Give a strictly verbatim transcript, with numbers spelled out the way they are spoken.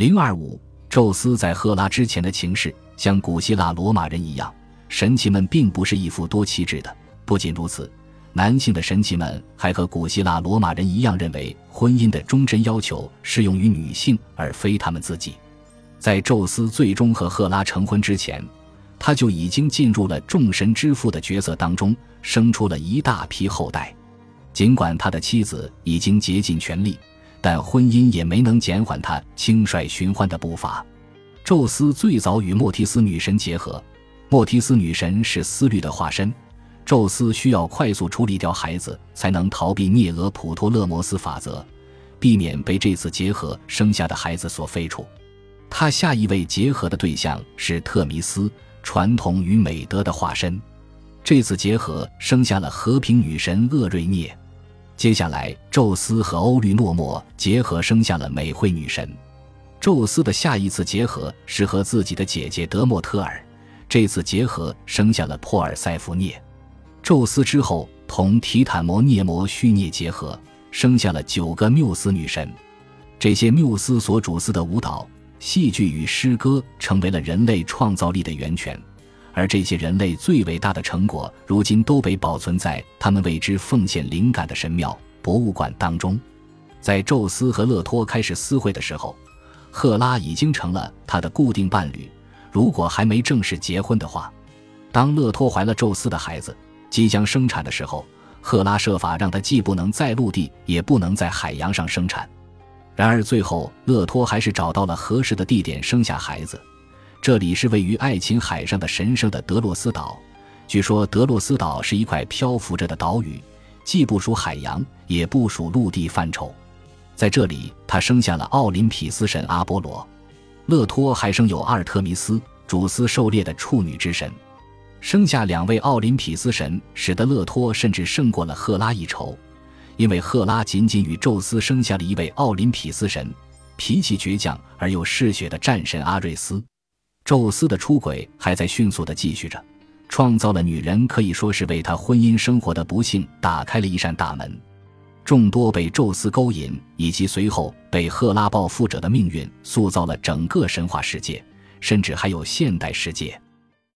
零二五宙斯在赫拉之前的情势，像古希腊罗马人一样，神祇们并不是一夫多妻制的。不仅如此，男性的神祇们还和古希腊罗马人一样，认为婚姻的忠贞要求适用于女性而非他们自己。在宙斯最终和赫拉成婚之前，他就已经进入了众神之父的角色当中，生出了一大批后代。尽管他的妻子已经竭尽全力，但婚姻也没能减缓他轻率寻欢的步伐。宙斯最早与莫提斯女神结合，莫提斯女神是思虑的化身，宙斯需要快速处理掉孩子，才能逃避涅俄普托勒摩斯法则，避免被这次结合生下的孩子所废除。他下一位结合的对象是特弥斯，传统与美德的化身，这次结合生下了和平女神厄瑞涅。接下来，宙斯和欧律诺莫结合生下了美惠女神。宙斯的下一次结合是和自己的姐姐德莫特尔，这次结合生下了珀尔塞福涅。宙斯之后同提坦摩涅摩须涅结合，生下了九个缪斯女神。这些缪斯所主司的舞蹈、戏剧与诗歌成为了人类创造力的源泉，而这些人类最伟大的成果，如今都被保存在他们为之奉献灵感的神庙、博物馆当中。在宙斯和勒托开始私会的时候，赫拉已经成了他的固定伴侣，如果还没正式结婚的话。当勒托怀了宙斯的孩子，即将生产的时候，赫拉设法让他既不能在陆地，也不能在海洋上生产。然而最后，勒托还是找到了合适的地点生下孩子。这里是位于爱琴海上的神圣的德洛斯岛，据说德洛斯岛是一块漂浮着的岛屿，既不属海洋，也不属陆地范畴。在这里，他生下了奥林匹斯神阿波罗。勒托还生有阿尔特弥斯，主司狩猎的处女之神。生下两位奥林匹斯神，使得勒托甚至胜过了赫拉一筹，因为赫拉仅仅与宙斯生下了一位奥林匹斯神，脾气倔强而又嗜血的战神阿瑞斯。宙斯的出轨还在迅速地继续着，创造了女人可以说是为他婚姻生活的不幸打开了一扇大门。众多被宙斯勾引以及随后被赫拉报复者的命运，塑造了整个神话世界，甚至还有现代世界。